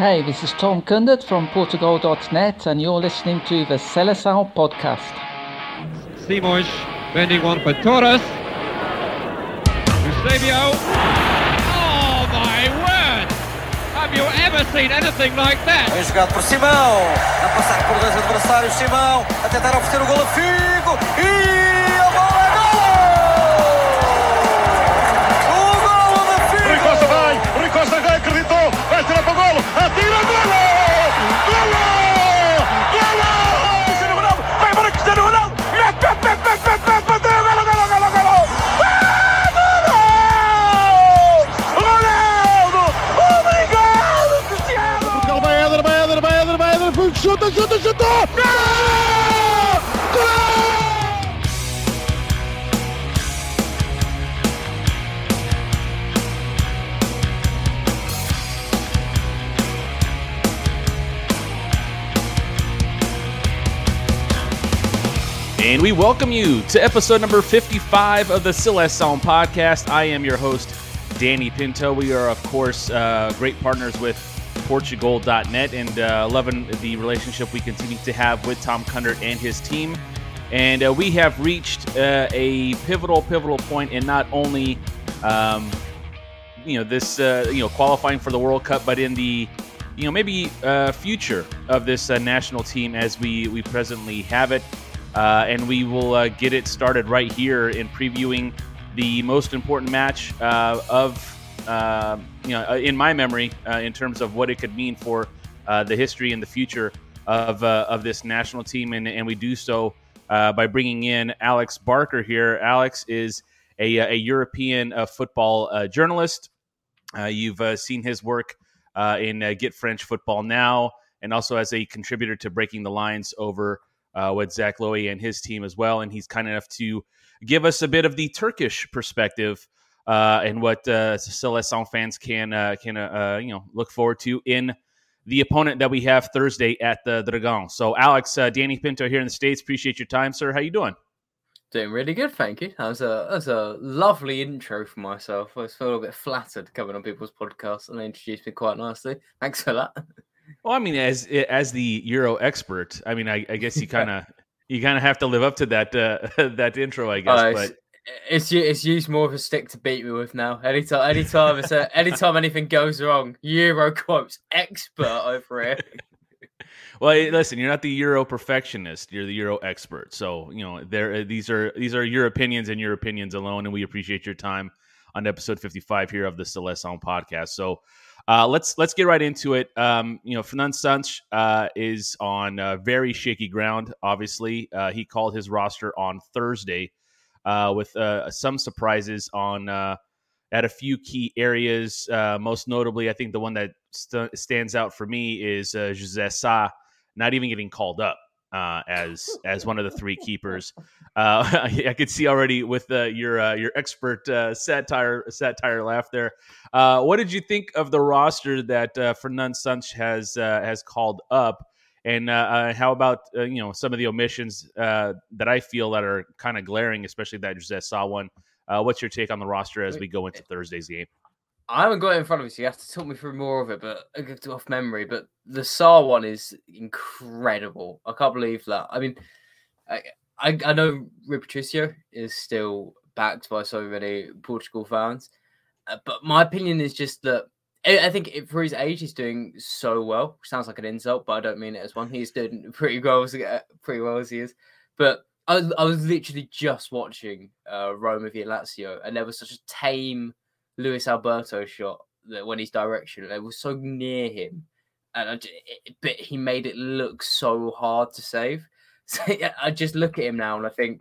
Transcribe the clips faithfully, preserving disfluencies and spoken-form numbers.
Hey, this is Tom Kundert from portugal dot net and you're listening to the Seleção Podcast. Simões, bending one for Torres. Eusébio. Oh my word! Have you ever seen anything like that? Bem jogado por Simão, a passar por dois adversários, Simão, a tentar oferecer o gol a Figo e a bola é gol! O gol da Figo! Rui Costa vai, Rui Costa vai, acreditou, vai atirar para o golo, atira o golo! Golo! Golo! Cristiano Ronaldo, vai embora Cristiano Ronaldo! Mete, mete, mete, mete, mete, mete, golo, golo, golo, golo! Chuta, chuta, chuta! Gol! Gol! And we welcome you to episode number fifty-five of the Seleção Podcast. I am your host, Danny Pinto. We are, of course, uh, great partners with portugal dot net and uh, loving the relationship we continue to have with Tom Kundert and his team. And uh, we have reached uh, a pivotal, pivotal point in not only, um, you know, this, uh, you know, qualifying for the World Cup, but in the, you know, maybe uh, future of this uh, national team as we, we presently have it. Uh, and we will uh, get it started right here in previewing the most important match uh, of Uh, you know, in my memory, uh, in terms of what it could mean for uh, the history and the future of uh, of this national team, and and we do so uh, by bringing in Alex Barker here. Alex is a, a European uh, football uh, journalist. Uh, you've uh, seen his work uh, in uh, Get French Football Now, and also as a contributor to Breaking the Lines over uh, with Zach Lowy and his team as well. And he's kind enough to give us a bit of the Turkish perspective. Uh, and what uh, Seleção fans can uh, can uh, uh, you know look forward to in the opponent that we have Thursday at the Dragão. So, Alex, uh, Danny Pinto here in the States. Appreciate your time, sir. How you doing? Doing really good, thank you. That was a that was a lovely intro for myself. I was a little bit flattered coming on people's podcasts, and they introduced me quite nicely. Thanks for that. Well, I mean, as as the Euro expert, I mean, I, I guess you kind of you kind of have to live up to that uh, that intro, I guess. Uh, but. It's it's used more of a stick to beat me with now. Anytime, anytime, it's a, anytime anything goes wrong, Euro quotes expert over here. Well, listen, you're not the Euro perfectionist; you're the Euro expert. So you know there these are these are your opinions and your opinions alone, and we appreciate your time on episode fifty-five here of the Seleção Podcast. So uh, let's let's get right into it. Um, you know, Fernando Santos uh, is on uh, very shaky ground. Obviously, uh, he called his roster on Thursday. Uh, with uh, some surprises on uh, at a few key areas. Uh, most notably, I think the one that st- stands out for me is uh, José Sá not even getting called up uh, as as one of the three keepers. Uh, I, I could see already with uh, your uh, your expert uh, satire satire laugh there. Uh, what did you think of the roster that uh, Fernando Santos has uh, has called up? And uh, uh, how about, uh, you know, some of the omissions uh, that I feel that are kind of glaring, especially that José Sá one. Uh, what's your take on the roster as we go into Thursday's game? I haven't got it in front of me, so you have to talk me through more of it, but I get off memory. But the Sá one is incredible. I can't believe that. I mean, I I, I know Rui Patricio is still backed by so many Portugal fans, uh, but my opinion is just that I think for his age, he's doing so well. Sounds like an insult, but I don't mean it as one. He's doing pretty well as, pretty well as he is. But I was, I was literally just watching uh, Roma v Lazio, and there was such a tame Luis Alberto shot that when he's directional, it was so near him. and I just, it, But he made it look so hard to save. So yeah, I just look at him now and I think,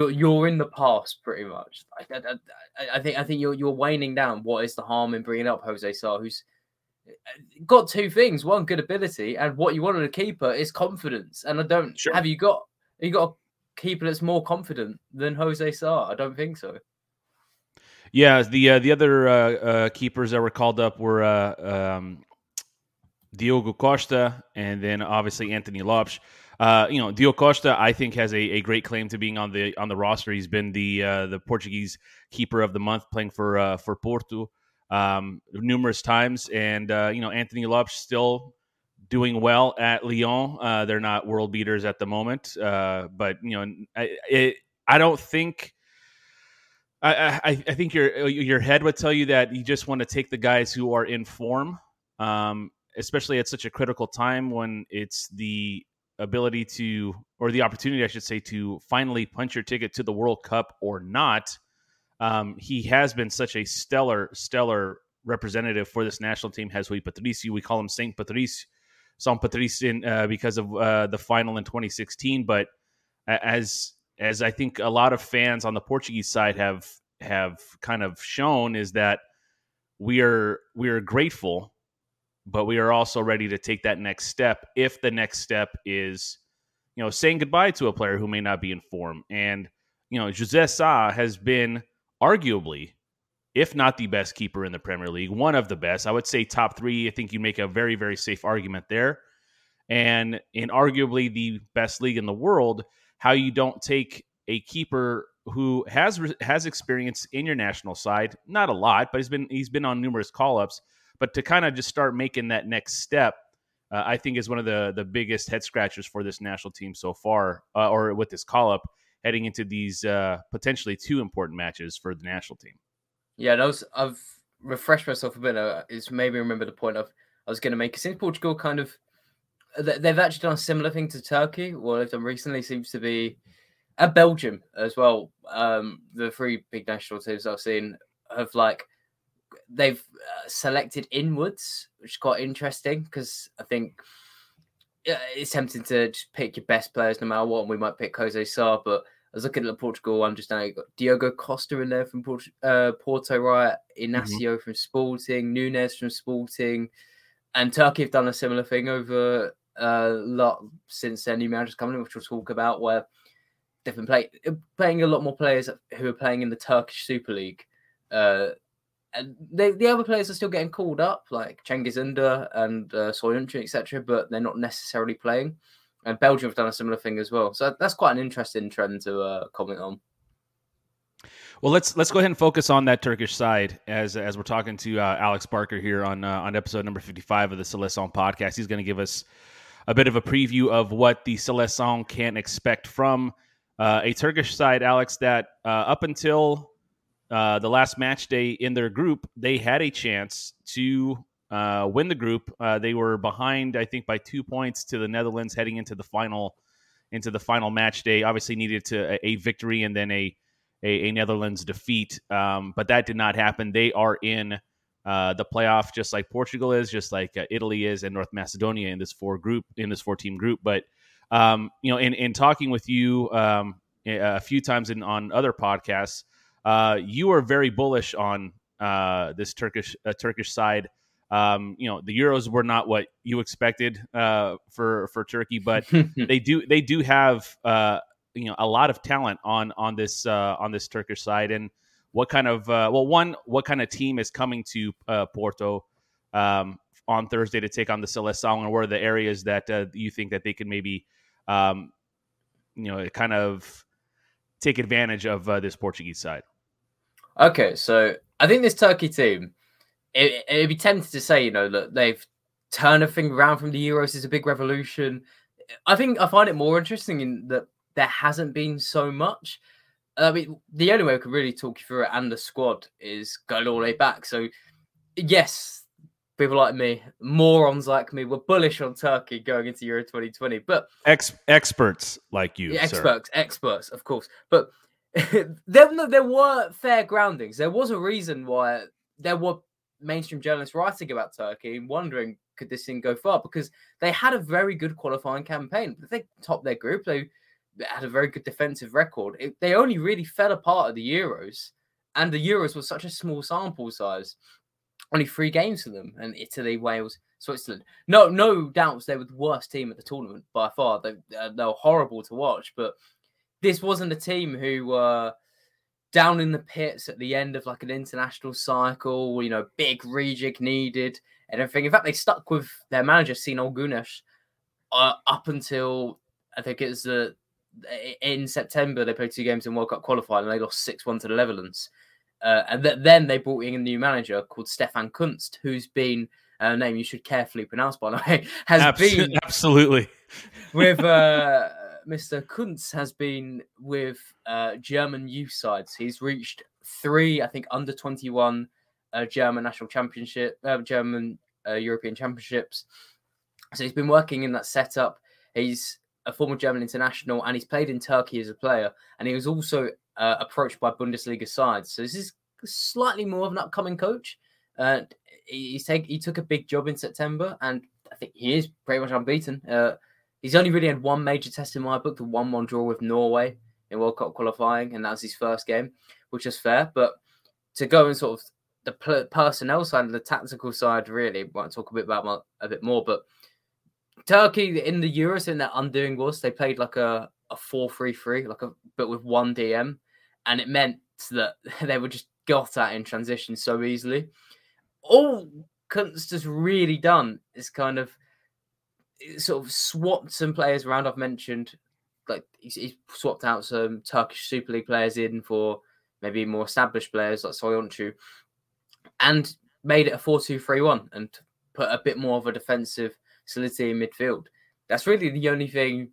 you're in the past, pretty much. I, I, I think. I think you're you're waning down. What is the harm in bringing up José Sá, who's got two things: one, good ability, and what you want in a keeper is confidence. And I don't sure. have you got you got a keeper that's more confident than José Sá? I don't think so. Yeah, the uh, the other uh, uh, keepers that were called up were uh, um, Diogo Costa, and then obviously Anthony Lopes. Uh, you know, Diogo Costa, I think, has a, a great claim to being on the on the roster. He's been the uh, the Portuguese keeper of the month, playing for uh, for Porto. um, numerous times. And, uh, you know, Anthony Lopes still doing well at Lyon. Uh, they're not world beaters at the moment. Uh, but, you know, I, it, I don't think... I, I, I think your your head would tell you that you just want to take the guys who are in form, um, especially at such a critical time when it's the ability to, or the opportunity, I should say, to finally punch your ticket to the World Cup or not. Um, he has been such a stellar, stellar representative for this national team, Jesús Patricio. We call him Saint Patrice, Saint Patrice in, uh, because of uh, the final in twenty sixteen. But as... as I think a lot of fans on the Portuguese side have have kind of shown, is that we are we are grateful, but we are also ready to take that next step if the next step is, you know, saying goodbye to a player who may not be in form. And, you know, José Sá has been arguably, if not the best keeper in the Premier League, one of the best. I would say top three. I think you make a very, very safe argument there. And in arguably the best league in the world, how you don't take a keeper who has has experience in your national side, not a lot, but he's been he's been on numerous call-ups, but to kind of just start making that next step, uh, I think is one of the, the biggest head-scratchers for this national team so far, uh, or with this call-up, heading into these uh, potentially two important matches for the national team. Yeah, and I was, I've refreshed myself a bit. Uh, it's made me remember the point of, I was going to make. Since Portugal kind of, they've actually done a similar thing to Turkey. What they've done recently seems to be uh, Belgium as well. Um, the three big national teams I've seen have, like, they've uh, selected inwards, which is quite interesting because I think it's tempting to just pick your best players no matter what. And we might pick José Sá, but I was looking at the Portugal one just now. You've got Diogo Costa in there from Port- uh, Porto, right? Inacio mm-hmm. from Sporting, Nunes from Sporting. And Turkey have done a similar thing over a lot since their new managers coming in, which we'll talk about, where they've been play, playing a lot more players who are playing in the Turkish Super League. Uh, and they, the other players are still getting called up, like Cengiz Under and uh, Soyuncu, et cetera, but they're not necessarily playing. And Belgium have done a similar thing as well. So that's quite an interesting trend to uh, comment on. Well, let's let's go ahead and focus on that Turkish side as as we're talking to uh, Alex Barker here on uh, on episode number fifty-five of the Seleção Podcast. He's going to give us a bit of a preview of what the Seleção can expect from uh, a Turkish side, Alex, that uh, up until uh, the last match day in their group, they had a chance to uh, win the group. Uh, they were behind, I think, by two points to the Netherlands heading into the final into the final match day. Obviously, needed to a, a victory and then a A, a Netherlands defeat, um, but that did not happen. They are in uh, the playoff, just like Portugal is, just like uh, Italy is, and North Macedonia in this four group, in this four team group. But um, you know, in, in talking with you um, a few times in on other podcasts, uh, you are very bullish on uh, this Turkish uh, Turkish side. Um, you know, the Euros were not what you expected uh, for for Turkey, but they do they do have. Uh, you know, a lot of talent on, on this, uh, on this Turkish side. And what kind of, uh, well, one, what kind of team is coming to uh, Porto um, on Thursday to take on the Seleção, and what are the areas that uh, you think that they can maybe, um, you know, kind of take advantage of uh, this Portuguese side? Okay. So I think this Turkey team, it, it'd be tempted to say, you know, that they've turned a thing around from the Euros is a big revolution. I think I find it more interesting in that there hasn't been so much. I mean, the only way we could really talk you through it and the squad is going all the way back. So, yes, people like me, morons like me, were bullish on Turkey going into Euro twenty twenty. But Ex- experts like you, yeah, experts, sir. experts, of course. But there, no, there were fair groundings. There was a reason why there were mainstream journalists writing about Turkey and wondering, could this thing go far? Because they had a very good qualifying campaign. They topped their group. They had a very good defensive record. It, they only really fell apart at the Euros, and the Euros was such a small sample size. Only three games for them, and Italy, Wales, Switzerland. No no doubts they were the worst team at the tournament by far. They, uh, they were horrible to watch, but this wasn't a team who were uh, down in the pits at the end of like an international cycle, you know, big rejig needed and everything. In fact, they stuck with their manager, Şenol Güneş, uh, up until, I think it was the, in September, they played two games in World Cup qualifier and they lost six one to the Netherlands. Uh, and th- then they brought in a new manager called Stefan Kuntz, who's been a name you should carefully pronounce, by the way, has Abs- been... Absolutely. With uh, Mister Kuntz has been with uh, German youth sides. He's reached three, I think, under twenty-one uh, German national championship, uh, German uh, European championships. So he's been working in that setup. He's a former German international, and he's played in Turkey as a player. And he was also uh, approached by Bundesliga sides. So this is slightly more of an upcoming coach. Uh, he's take, he took a big job in September, and I think he is pretty much unbeaten. Uh, he's only really had one major test in my book, the one-one draw with Norway in World Cup qualifying, and that was his first game, which is fair. But to go and sort of the p- personnel side and the tactical side, really, won't talk a bit about my, a bit more, but Turkey in the Euros in their undoing was they played like a, a four three three, like a but with one D M, and it meant that they were just got at in transition so easily. All Kuntz has really done is kind of sort of swapped some players around. I've mentioned like he's, he's swapped out some Turkish Super League players in for maybe more established players like Soyuncu, and made it a four two three one and put a bit more of a defensive solidity in midfield. That's really the only thing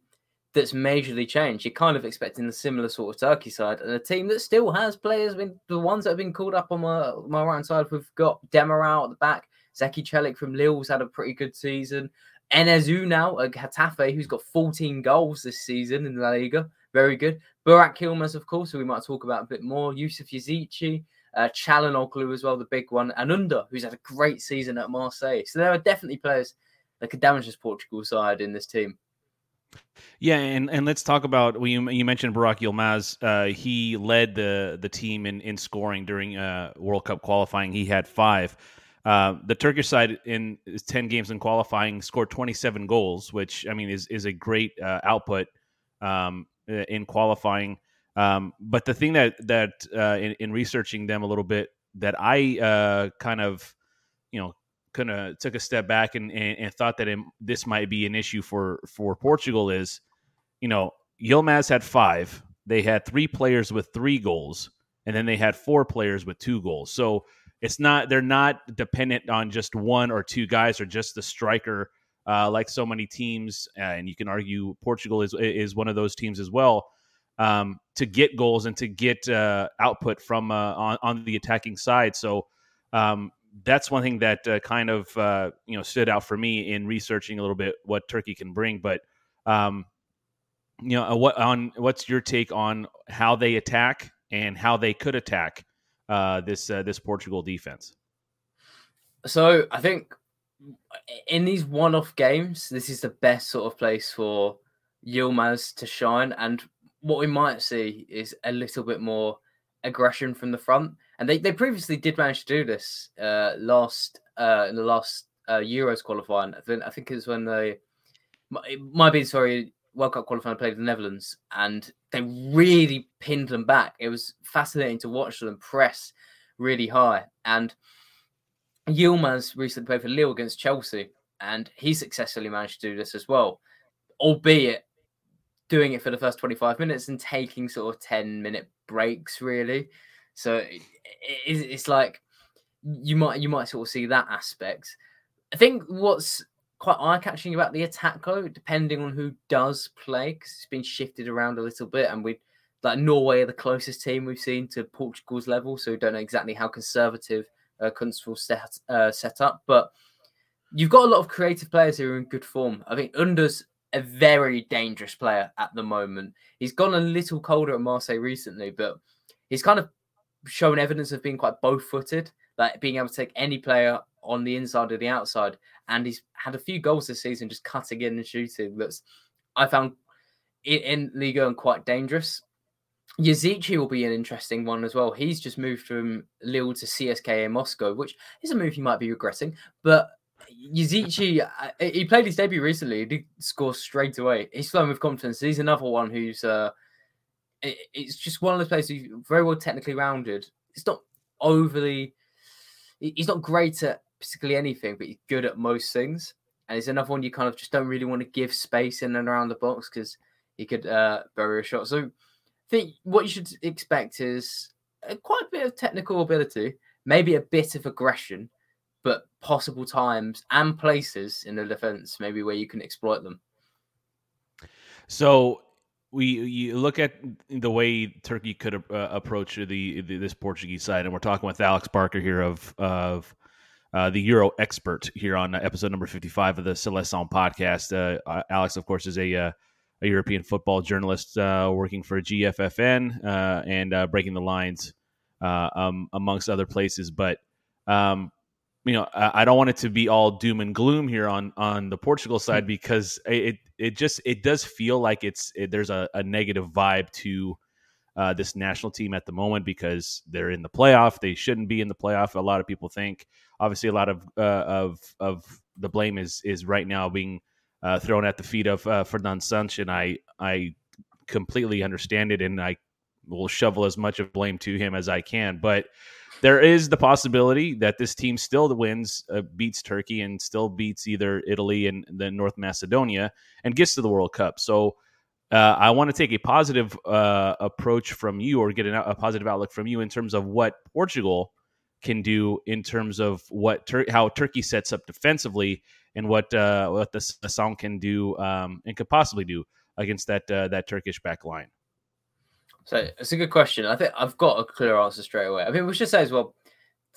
that's majorly changed. You're kind of expecting a similar sort of Turkey side and a team that still has players. I mean, the ones that have been called up on my, my right side, we've got Demirao at the back. Zeki Celik from Lille's had a pretty good season. Enezu now at Getafe, who's got fourteen goals this season in La Liga. Very good. Burak Yılmaz, of course, who we might talk about a bit more. Yusuf Yazici, uh, Çalhanoğlu as well, the big one. And Anunda, who's had a great season at Marseille. So there are definitely players that could damage this Portugal side in this team. Yeah, and, and let's talk about, well, you, you mentioned Burak Yılmaz. Uh, he led the the team in, in scoring during uh, World Cup qualifying. He had five. Uh, the Turkish side in ten games in qualifying scored twenty-seven goals, which, I mean, is, is a great uh, output um, in qualifying. Um, but the thing that, that uh, in, in researching them a little bit, that I uh, kind of, you know, kind of took a step back and, and, and thought that it, this might be an issue for, for Portugal is, you know, Yilmaz had five. They had three players with three goals, and then they had four players with two goals. So it's not, they're not dependent on just one or two guys or just the striker uh, like so many teams. Uh, and you can argue Portugal is, is one of those teams as well um, to get goals and to get uh, output from uh, on, on the attacking side. So, um, that's one thing that uh, kind of uh, you know stood out for me in researching a little bit what Turkey can bring. But um, you know, what on what's your take on how they attack and how they could attack uh, this uh, this Portugal defense? So I think in these one-off games, this is the best sort of place for Yilmaz to shine, and what we might see is a little bit more aggression from the front. And they, they previously did manage to do this uh, last uh, in the last uh, Euros qualifying. I think, I think it was when they it might be sorry World Cup qualifying played the Netherlands, and they really pinned them back. It was fascinating to watch them press really high. And Yilmaz recently played for Lille against Chelsea, and he successfully managed to do this as well, albeit doing it for the first twenty-five minutes and taking sort of ten-minute breaks really. So it's like you might you might sort of see that aspect. I think what's quite eye-catching about the attack, though, depending on who does play, because it's been shifted around a little bit, and we like Norway are the closest team we've seen to Portugal's level, so we don't know exactly how conservative uh, Kuntz will set, uh, set up. But you've got a lot of creative players who are in good form. I think Under's a very dangerous player at the moment. He's gone a little colder at Marseille recently, but he's kind of shown evidence of being quite both-footed, like being able to take any player on the inside or the outside. And he's had a few goals this season, just cutting in and shooting. That's I found in, in Liga and quite dangerous. Yazici will be an interesting one as well. He's just moved from Lille to C S K A Moscow, which is a move he might be regretting. But Yazici, he played his debut recently. He did score straight away. He's flown with confidence. He's another one who's... Uh, It's just one of those players who's very well technically rounded. It's not overly... He's not great at particularly anything, but he's good at most things. And it's another one you kind of just don't really want to give space in and around the box because he could uh, bury a shot. So I think what you should expect is quite a bit of technical ability, maybe a bit of aggression, but possible times and places in the defense maybe where you can exploit them. So we you look at the way Turkey could uh, approach the, the this Portuguese side, and we're talking with Alex Barker here of of uh, the Euro expert here on episode number fifty-five of the Seleção podcast. Uh, Alex, of course, is a uh, a European football journalist uh, working for G F F N uh, and uh, Breaking the Lines, uh, um, amongst other places. But um, you know, I, I don't want it to be all doom and gloom here on on the Portugal side, because it it just it does feel like it's it, there's a, a negative vibe to uh, this national team at the moment, because they're in the playoff. They shouldn't be in the playoff, a lot of people think. Obviously, a lot of uh, of of the blame is is right now being Uh, thrown at the feet of uh, Fernando Santos, and I I completely understand it, and I will shovel as much of blame to him as I can. But there is the possibility that this team still wins, uh, beats Turkey, and still beats either Italy and then North Macedonia, and gets to the World Cup. So uh, I want to take a positive uh, approach from you, or get an, a positive outlook from you in terms of what Portugal can do, in terms of what Tur- how Turkey sets up defensively, and what uh, what the Seleção can do um, and could possibly do against that uh, that Turkish back line. So it's a good question. I think I've got a clear answer straight away. I think we should say as well,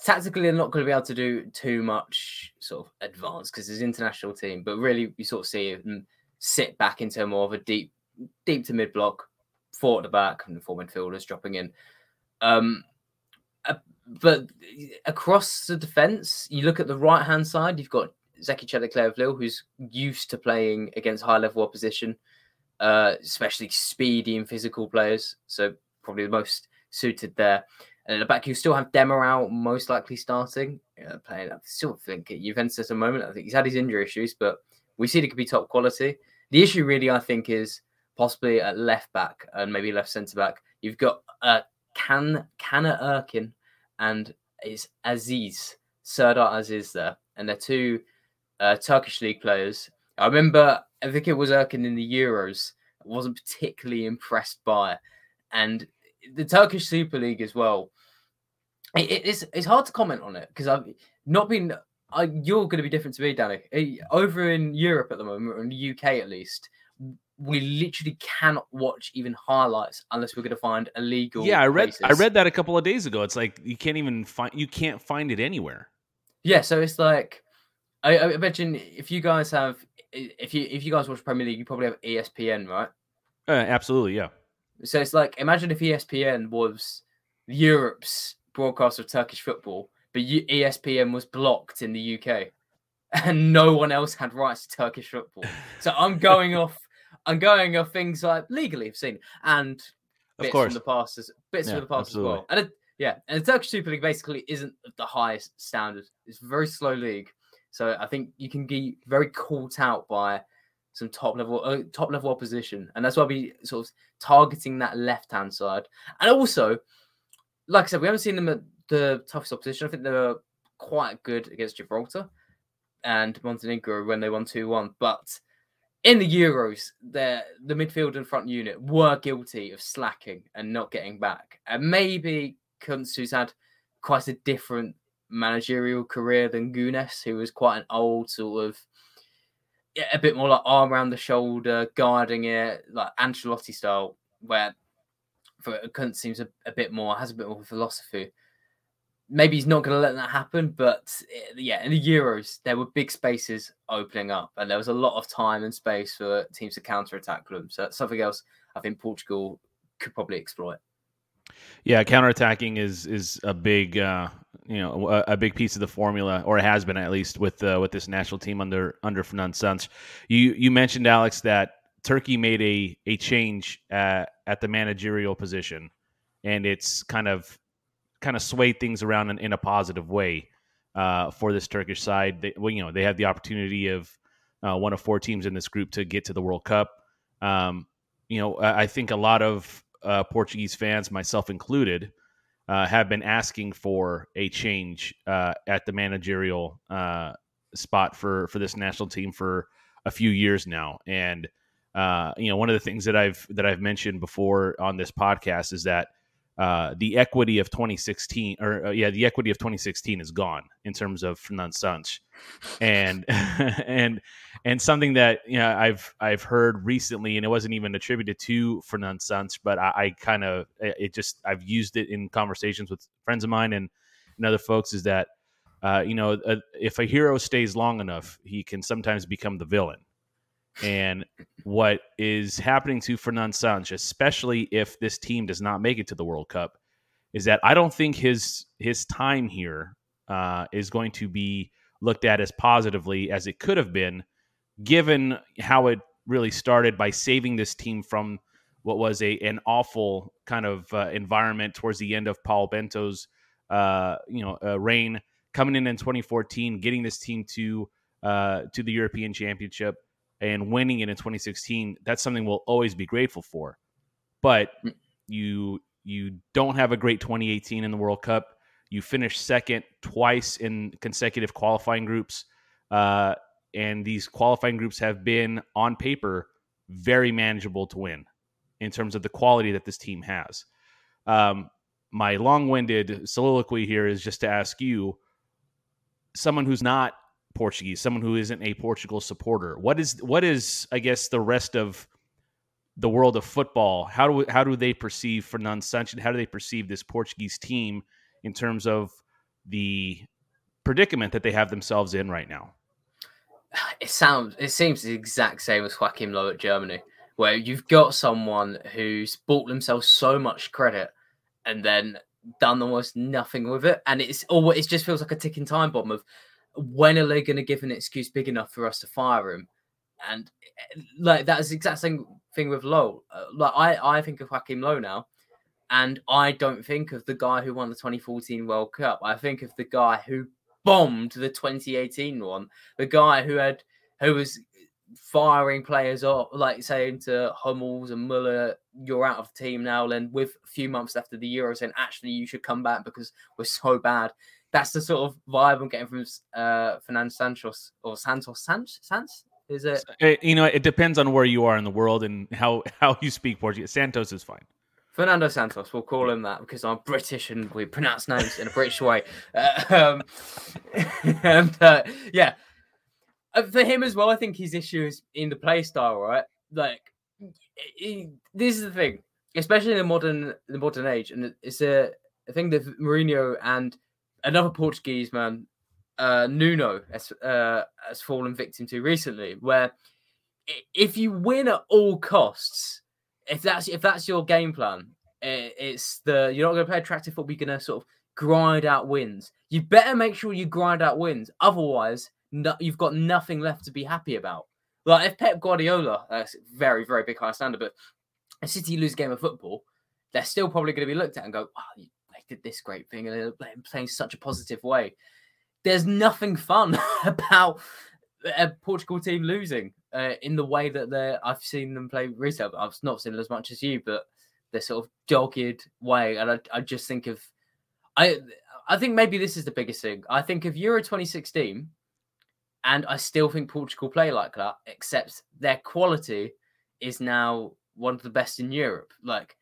tactically they're not going to be able to do too much sort of advance, because it's an international team, but really you sort of see them sit back into more of a deep deep to mid block, four at the back and four midfielders dropping in. Um, a, but across the defence, you look at the right-hand side, you've got Zeki Celik of Lille, who's used to playing against high-level opposition, uh, especially speedy and physical players, so probably the most suited there. And at the back, you still have Demirel most likely starting, uh, playing. I still think at Juventus at the moment, I think he's had his injury issues, but we see he could be top quality. The issue really, I think, is possibly at left-back and maybe left centre-back. You've got uh, Can Kana Erkin and it's Aziz, Serdar Aziz there, and they're two uh, Turkish league players. I remember, I think it was Erkin in the Euros, I wasn't particularly impressed by it. And the Turkish Super League as well, it, it, it's it's hard to comment on it, because I've not been, I, you're going to be different to me, Danny. Over in Europe at the moment, or in the U K at least, we literally cannot watch even highlights unless we're going to find illegal. Yeah, I read places. I read that a couple of days ago. It's like you can't even find you can't find it anywhere. Yeah, so it's like I, I imagine if you guys have if you if you guys watch Premier League, you probably have E S P N, right? Uh, absolutely, yeah. So it's like imagine if E S P N was Europe's broadcast of Turkish football, but E S P N was blocked in the U K, and no one else had rights to Turkish football. So I'm going off. I'm going of things like legally have seen and bits of course. from the past, as, bits yeah, from the past absolutely. as well. And it, yeah, and the Turkish Super League basically isn't the highest standard. It's a very slow league, so I think you can get very caught out by some top level uh, top level opposition, and that's why we sort of targeting that left hand side. And also, like I said, we haven't seen them at the toughest opposition. I think they were quite good against Gibraltar and Montenegro when they won two one, but in the Euros, the midfield and front unit were guilty of slacking and not getting back. And maybe Kuntz, who's had quite a different managerial career than Gunes, who was quite an old sort of, yeah, a bit more like arm around the shoulder, guarding it, like Ancelotti style, where Kuntz seems a, a bit more, has a bit more philosophy. Maybe he's not going to let that happen, but yeah, in the Euros, there were big spaces opening up, and there was a lot of time and space for teams to counter-attack them. So that's something else I think Portugal could probably exploit. Yeah, counter-attacking is is a big, uh, you know, a, a big piece of the formula, or it has been at least with uh, with this national team under under Fernando Santos. You you mentioned, Alex, that Turkey made a a change uh, at the managerial position, and it's kind of kind of sway things around in, in a positive way uh, for this Turkish side. They, well, you know, they have the opportunity of uh, one of four teams in this group to get to the World Cup. Um, you know, I think a lot of uh, Portuguese fans, myself included, uh, have been asking for a change uh, at the managerial uh, spot for, for this national team for a few years now. And, uh, you know, one of the things that I've, that I've mentioned before on this podcast is that uh, the equity of twenty sixteen, or uh, yeah, the equity of twenty sixteen is gone in terms of Fernando Santos, and and and something that, you know, I've I've heard recently, and it wasn't even attributed to Fernando Santos, but I, I kind of it just I've used it in conversations with friends of mine and, and other folks, is that uh, you know uh, if a hero stays long enough, he can sometimes become the villain. And what is happening to Fernando Santos, especially if this team does not make it to the World Cup, is that I don't think his his time here uh, is going to be looked at as positively as it could have been, given how it really started by saving this team from what was a an awful kind of uh, environment towards the end of Paulo Bento's uh, you know uh, reign, coming in in twenty fourteen, getting this team to uh, to the European Championship. And winning it in twenty sixteen, that's something we'll always be grateful for. But you you don't have a great twenty eighteen in the World Cup. You finished second twice in consecutive qualifying groups. Uh, and these qualifying groups have been, on paper, very manageable to win in terms of the quality that this team has. Um, my long-winded soliloquy here is just to ask you, someone who's not Portuguese, someone who isn't a Portugal supporter, what is what is I guess the rest of the world of football, how do how do they perceive Fernando Santos? How do they perceive this Portuguese team in terms of the predicament that they have themselves in right now? It sounds it seems the exact same as Joachim Löw at Germany, where you've got someone who's bought themselves so much credit and then done almost nothing with it, and it's all it just feels like a ticking time bomb of, when are they going to give an excuse big enough for us to fire him? And like that is the exact same thing with Löw. Uh, like I, I think of Joachim Löw now, and I don't think of the guy who won the twenty fourteen World Cup. I think of the guy who bombed the twenty eighteen one, the guy who had who was firing players off, like saying to Hummels and Müller, "You're out of the team now." Then with a few months left of the Euro, saying, "Actually, you should come back because we're so bad." That's the sort of vibe I'm getting from uh, Fernando Santos or Santos Santos. Santos? Is it? You know, it depends on where you are in the world and how, how you speak Portuguese. Santos is fine. Fernando Santos, we'll call him that because I'm British and we pronounce names in a British way. Uh, um, and uh, yeah, for him as well, I think his issue is in the play style, right? Like, he, this is the thing, especially in the modern the modern age, and it's a, a thing that Mourinho and another Portuguese man, uh, Nuno, has, uh, has fallen victim to recently, where if you win at all costs, if that's if that's your game plan, it, it's the you're not going to play attractive football. You're going to sort of grind out wins. You better make sure you grind out wins, otherwise no, you've got nothing left to be happy about. Like if Pep Guardiola, that's a very very big high standard, but if City lose a game of football, they're still probably going to be looked at and go, oh, did this great thing and they're playing such a positive way. There's nothing fun about a Portugal team losing uh, in the way that they I've seen them play recently. I've not seen it as much as you, but their sort of dogged way. And I, I just think of, I I think maybe this is the biggest thing. I think of Euro twenty sixteen and I still think Portugal play like that, except their quality is now one of the best in Europe. Like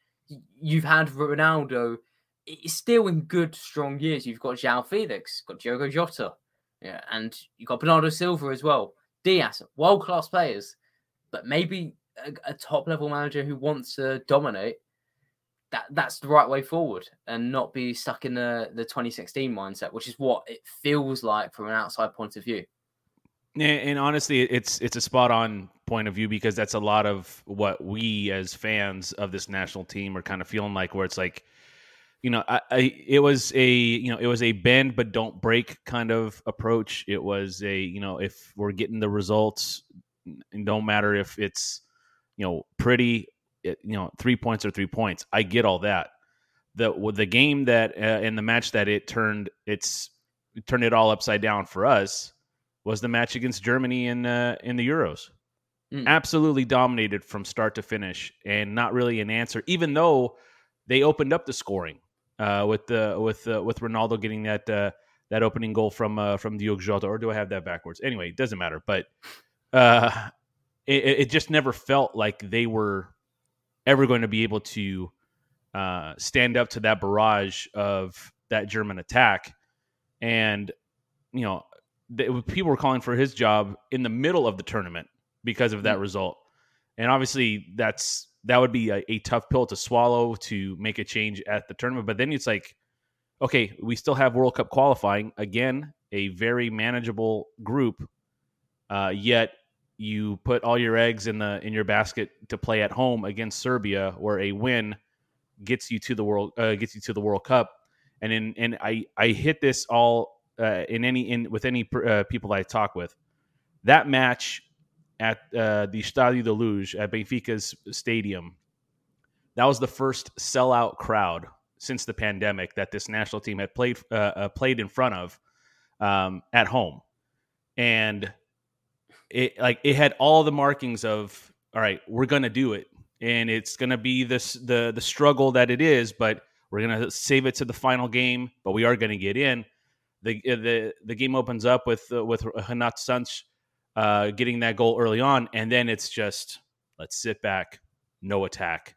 you've had Ronaldo, it's still in good, strong years. You've got João Felix, got Diogo Jota, yeah, and you've got Bernardo Silva as well. Diaz, world-class players, but maybe a, a top-level manager who wants to dominate, that, that's the right way forward and not be stuck in the, the twenty sixteen mindset, which is what it feels like from an outside point of view. And, and honestly, it's it's a spot-on point of view because that's a lot of what we as fans of this national team are kind of feeling like, where it's like, You know, I, I it was a you know it was a bend but don't break kind of approach. It was a you know if we're getting the results, it don't matter if it's you know pretty, it, you know three points or three points. I get all that. The the game that uh, and the match that it turned it's it turned it all upside down for us was the match against Germany in uh, in the Euros. Mm. Absolutely dominated from start to finish and not really an answer, even though they opened up the scoring. Uh, with the uh, with uh, with Ronaldo getting that uh, that opening goal from uh, from Diogo Jota, or do I have that backwards? Anyway, it doesn't matter. But uh, it, it just never felt like they were ever going to be able to uh, stand up to that barrage of that German attack. And, you know, they, people were calling for his job in the middle of the tournament because of that mm-hmm. result. And obviously that's, that would be a, a tough pill to swallow, to make a change at the tournament. But then it's like, okay, we still have World Cup qualifying. Again, a very manageable group. Uh, yet you put all your eggs in the, in your basket to play at home against Serbia, where a win gets you to the world, uh, gets you to the World Cup. And in, and I, I hit this all uh, in any, in with any uh, people I talk with. That match at uh, the Stadio de Luz, at Benfica's stadium, that was the first sellout crowd since the pandemic that this national team had played uh, uh, played in front of um, at home, and it like it had all the markings of, all right, we're gonna do it, and it's gonna be this the the struggle that it is, but we're gonna save it to the final game, but we are gonna get in. The the the game opens up with uh, with Renato Sanches Uh, getting that goal early on, and then it's just, let's sit back, no attack.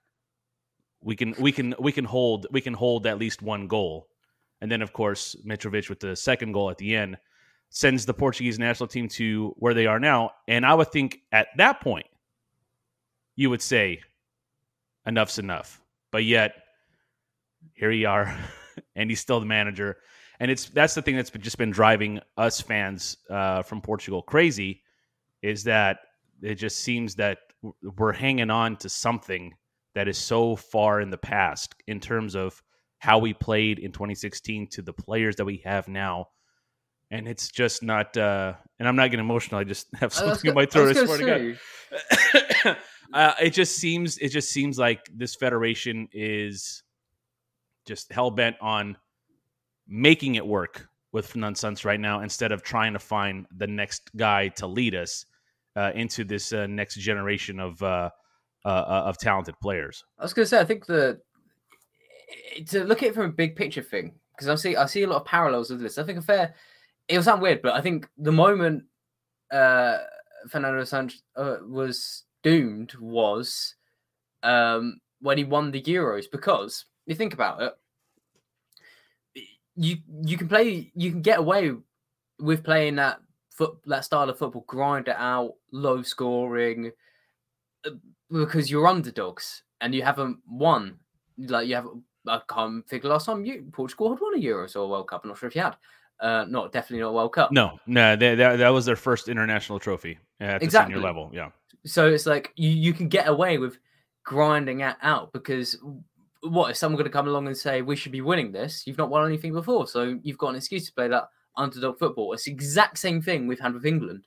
We can we can we can hold we can hold at least one goal, and then of course Mitrovic with the second goal at the end sends the Portuguese national team to where they are now. And I would think at that point you would say enough's enough, but yet here you are, and he's still the manager, and it's that's the thing that's just been driving us fans uh, from Portugal crazy. Is that it just seems that we're hanging on to something that is so far in the past in terms of how we played in twenty sixteen to the players that we have now. And it's just not, uh, and I'm not getting emotional. I just have something in my throat. I, I swear to God. uh, it just seems, it just seems like this federation is just hell-bent on making it work with Fernando Santos right now, instead of trying to find the next guy to lead us uh, into this uh, next generation of uh, uh, of talented players. I was going to say, I think the to look at it from a big picture thing, because I see I see a lot of parallels with this. I think a fair, it was sound weird, but I think the moment uh, Fernando Santos uh, was doomed was um, when he won the Euros, because you think about it. You you can play you can get away with playing that foot that style of football, grind it out, low scoring, because you're underdogs and you haven't won. Like you have, I can't think last time you Portugal had won a Euros or a World Cup. I'm not sure if you had. Uh, not definitely not a World Cup. No, no, that that was their first international trophy at exactly. the senior level. Yeah. So it's like you, you can get away with grinding it out, because what is someone going to come along and say, we should be winning this? You've not won anything before, so you've got an excuse to play that underdog football. It's the exact same thing we've had with England.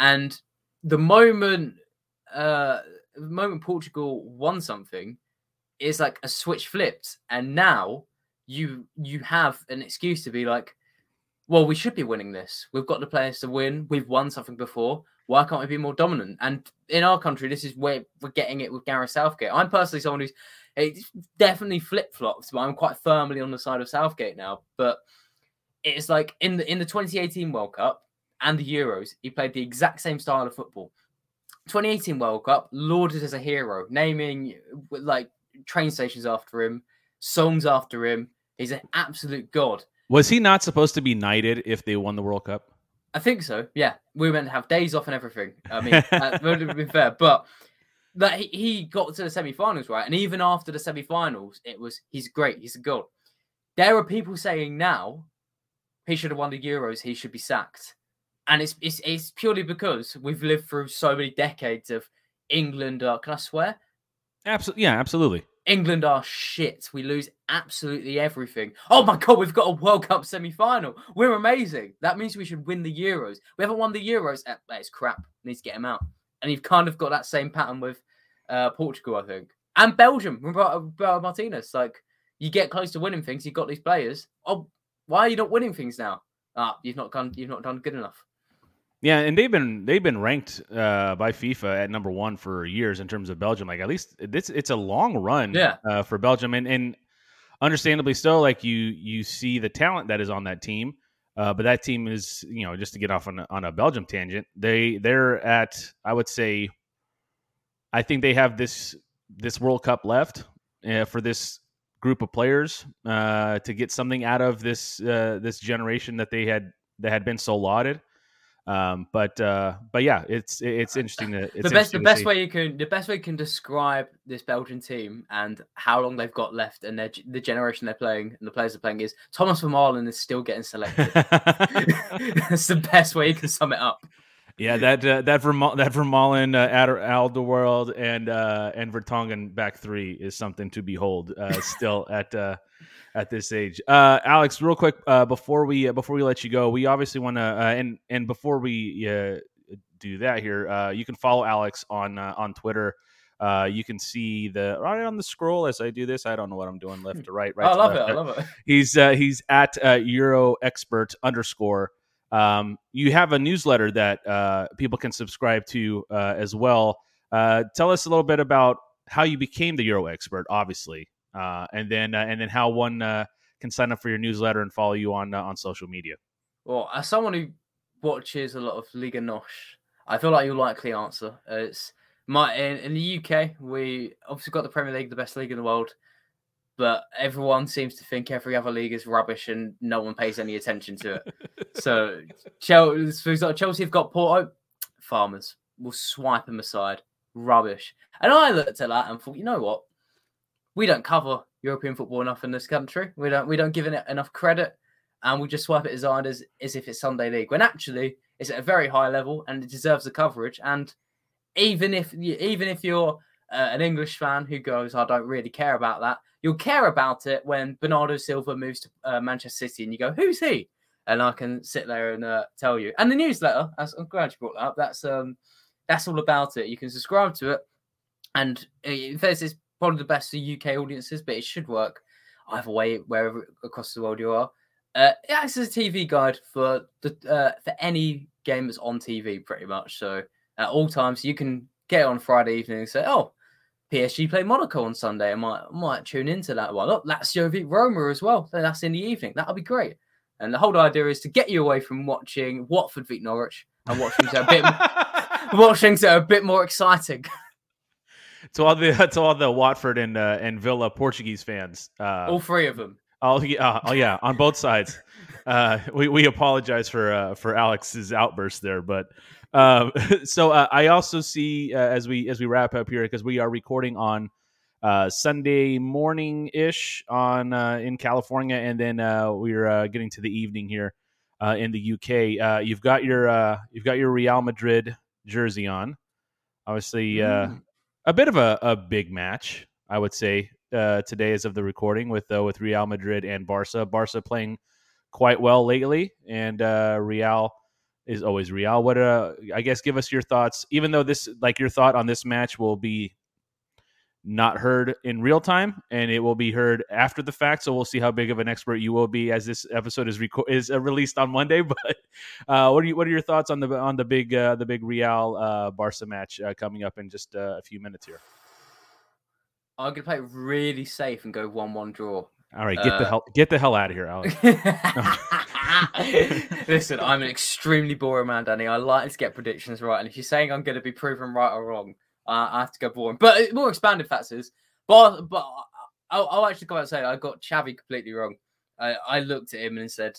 And the moment uh, the moment Portugal won something, it's like a switch flipped. And now you you have an excuse to be like, well, we should be winning this. We've got the players to win. We've won something before. Why can't we be more dominant? And in our country, this is where we're getting it with Gareth Southgate. I'm personally someone who's It's definitely flip-flops, but I'm quite firmly on the side of Southgate now. But it's like in the in the twenty eighteen World Cup and the Euros, he played the exact same style of football. twenty eighteen World Cup, lauded as a hero, naming like train stations after him, songs after him. He's an absolute god. Was he not supposed to be knighted if they won the World Cup? I think so, yeah. We were meant to have days off and everything. I mean, that would have been fair, but that he got to the semi-finals, right? And even after the semi-finals, it was, he's great, he's a god. There are people saying now, he should have won the Euros, he should be sacked. And it's it's, it's purely because we've lived through so many decades of England are, can I swear? Absolutely, yeah, absolutely. England are shit. We lose absolutely everything. Oh my God, we've got a World Cup semi-final. We're amazing. That means we should win the Euros. We haven't won the Euros. It's crap. We need to get him out. And you've kind of got that same pattern with uh, Portugal, I think. And Belgium, Roberto Martinez. Like, you get close to winning things, you've got these players. Oh, why are you not winning things now? Ah, you've not done, you've not done good enough. Yeah, and they've been they've been ranked uh, by FIFA at number one for years in terms of Belgium. Like, at least it's it's a long run yeah. uh, for Belgium. And, and understandably so, like, you you see the talent that is on that team. Uh, but that team is, you know, just to get off on a, on a Belgium tangent, they they're at, I would say, I think they have this this World Cup left uh, for this group of players uh, to get something out of this uh, this generation that they had that had been so lauded. Um, but uh, but yeah, it's it's interesting. To, it's the best interesting the best way you can the best way you can describe this Belgian team and how long they've got left and their, the generation they're playing and the players they're playing is Thomas Vermaelen is still getting selected. That's the best way you can sum it up. Yeah, that uh, that Verma- that Vermaelen, uh, Alderweireld, and uh, and Vertonghen back three is something to behold. Uh, still at uh, at this age, uh, Alex. Real quick uh, before we uh, before we let you go, we obviously want to uh, and and before we uh, do that here, uh, you can follow Alex on uh, on Twitter. Uh, you can see the right on the scroll as I do this. I don't know what I'm doing left to right. Right, I love it. I love it. He's uh, he's at uh, Euroexpert underscore. Um, you have a newsletter that uh, people can subscribe to uh, as well. Uh, tell us a little bit about how you became the Euro expert, obviously, uh, and then uh, and then how one uh, can sign up for your newsletter and follow you on uh, on social media. Well, as someone who watches a lot of Liga N O S, I feel like you'll likely answer. Uh, it's my in, in the U K, we obviously got the Premier League, the best league in the world. But everyone seems to think every other league is rubbish and no one pays any attention to it. So Chelsea, Chelsea have got Porto. Farmers will swipe them aside. Rubbish. And I looked at that and thought, you know what? We don't cover European football enough in this country. We don't we don't give it enough credit. And we just swipe it aside as, as if it's Sunday league. When actually, it's at a very high level and it deserves the coverage. And even if even if you're... Uh, an English fan who goes, I don't really care about that. You'll care about it when Bernardo Silva moves to uh, Manchester City and you go, who's he? And I can sit there and uh, tell you. And the newsletter, as I'm glad you brought that up, that's um, that's all about it. You can subscribe to it. And it, it's probably the best for U K audiences, but it should work either way, wherever across the world you are. Uh, it acts as a T V guide for, the, uh, for any game that's on T V, pretty much. So at all times, you can get on Friday evening and say, oh, P S G play Monaco on Sunday. I might might tune into that one. Oh, Lazio beat Roma as well. That's in the evening. That'll be great. And the whole idea is to get you away from watching Watford beat Norwich and watch things that are a bit more, watch things that are a bit more exciting. To all the to all the Watford and uh, and Villa Portuguese fans, uh, all three of them. Oh yeah, oh yeah, on both sides. Uh, we we apologize for uh, for Alex's outburst there, but. Um, so uh, I also see uh, as we as we wrap up here, because we are recording on uh, Sunday morning ish on uh, in California, and then uh, we're uh, getting to the evening here uh, in the U K. Uh, you've got your uh, you've got your Real Madrid jersey on. Obviously, uh, mm. a bit of a, a big match, I would say uh, today as of the recording with uh, with Real Madrid and Barca. Barca playing quite well lately, and uh, Real. Is always Real. What uh, I guess give us your thoughts, even though this, like your thought on this match will be not heard in real time and it will be heard after the fact. So we'll see how big of an expert you will be as this episode is reco- is uh, released on Monday. But uh, what are you, what are your thoughts on the, on the big, uh, the big Real uh, Barca match uh, coming up in just uh, a few minutes here? I'm going to play it really safe and go one, one draw. All right, get uh, the hell get the hell out of here, Alex. Listen, I'm an extremely boring man, Danny. I like to get predictions right, and if you're saying I'm going to be proven right or wrong, uh, I have to go boring. But more expanded facts is, but but I'll, I'll actually go out and say I got Xavi completely wrong. I, I looked at him and said,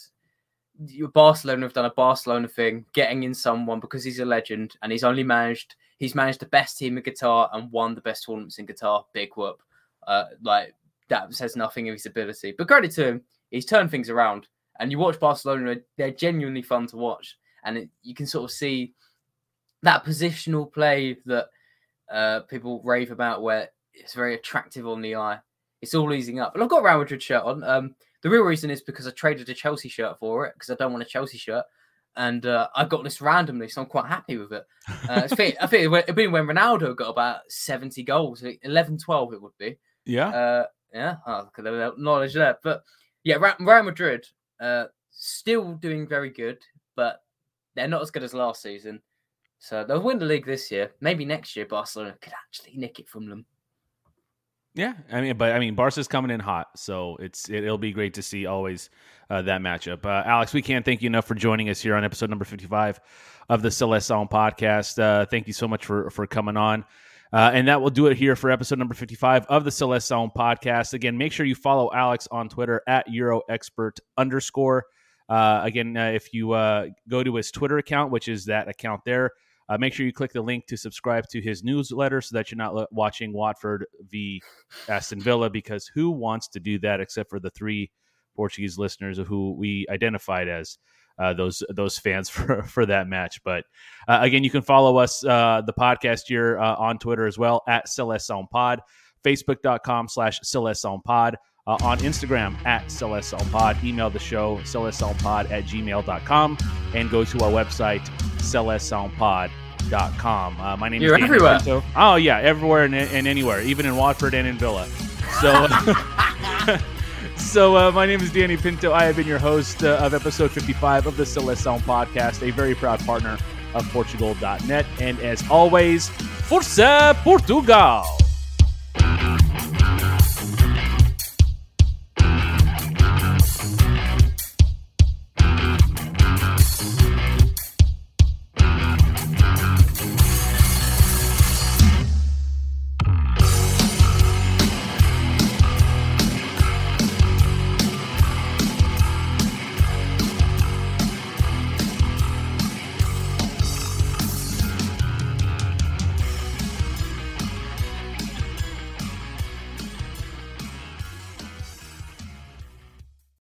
Barcelona have done a Barcelona thing, getting in someone because he's a legend, and he's only managed he's managed the best team in Qatar and won the best tournaments in Qatar. Big whoop, uh, like. That says nothing of his ability. But credit to him, he's turned things around. And you watch Barcelona, they're genuinely fun to watch. And it, you can sort of see that positional play that uh, people rave about where it's very attractive on the eye. It's all easing up. And I've got a Real Madrid shirt on. Um, the real reason is because I traded a Chelsea shirt for it because I don't want a Chelsea shirt. And uh, I got this randomly, so I'm quite happy with it. Uh, I think it'd been when Ronaldo got about seventy goals. eleven twelve it would be. Yeah. Uh, Yeah, oh, knowledge there. But yeah, Real Madrid uh, still doing very good, but they're not as good as last season. So they'll win the league this year. Maybe next year, Barcelona could actually nick it from them. Yeah, I mean, but I mean, Barca's coming in hot, so it's it, it'll be great to see always uh, that matchup. Uh, Alex, we can't thank you enough for joining us here on episode number fifty-five of the Seleção Podcast. Uh, thank you so much for for coming on. Uh, and that will do it here for episode number fifty-five of the Seleção Podcast. Again, make sure you follow Alex on Twitter at EuroExpert underscore. Uh, again, uh, if you uh, go to his Twitter account, which is that account there, uh, make sure you click the link to subscribe to his newsletter so that you're not le- watching Watford v. Aston Villa, because who wants to do that except for the three Portuguese listeners who we identified as uh, those those fans for, for that match. But uh, again, you can follow us, uh, the podcast here, uh, on Twitter as well, at Seleção Pod, facebook.com slash Seleção Pod, Uh, on Instagram at SeleçãoPod, email the show SeleçãoPod at gmail dot com, and go to our website SeleçãoPod dot com. Uh, my name You're is Danny everywhere. Pinto. Oh yeah, everywhere and, and anywhere, even in Watford and in Villa. So, so uh, my name is Danny Pinto. I have been your host uh, of episode fifty-five of the Seleção Podcast, a very proud partner of portugal dot net, and as always, Força Portugal!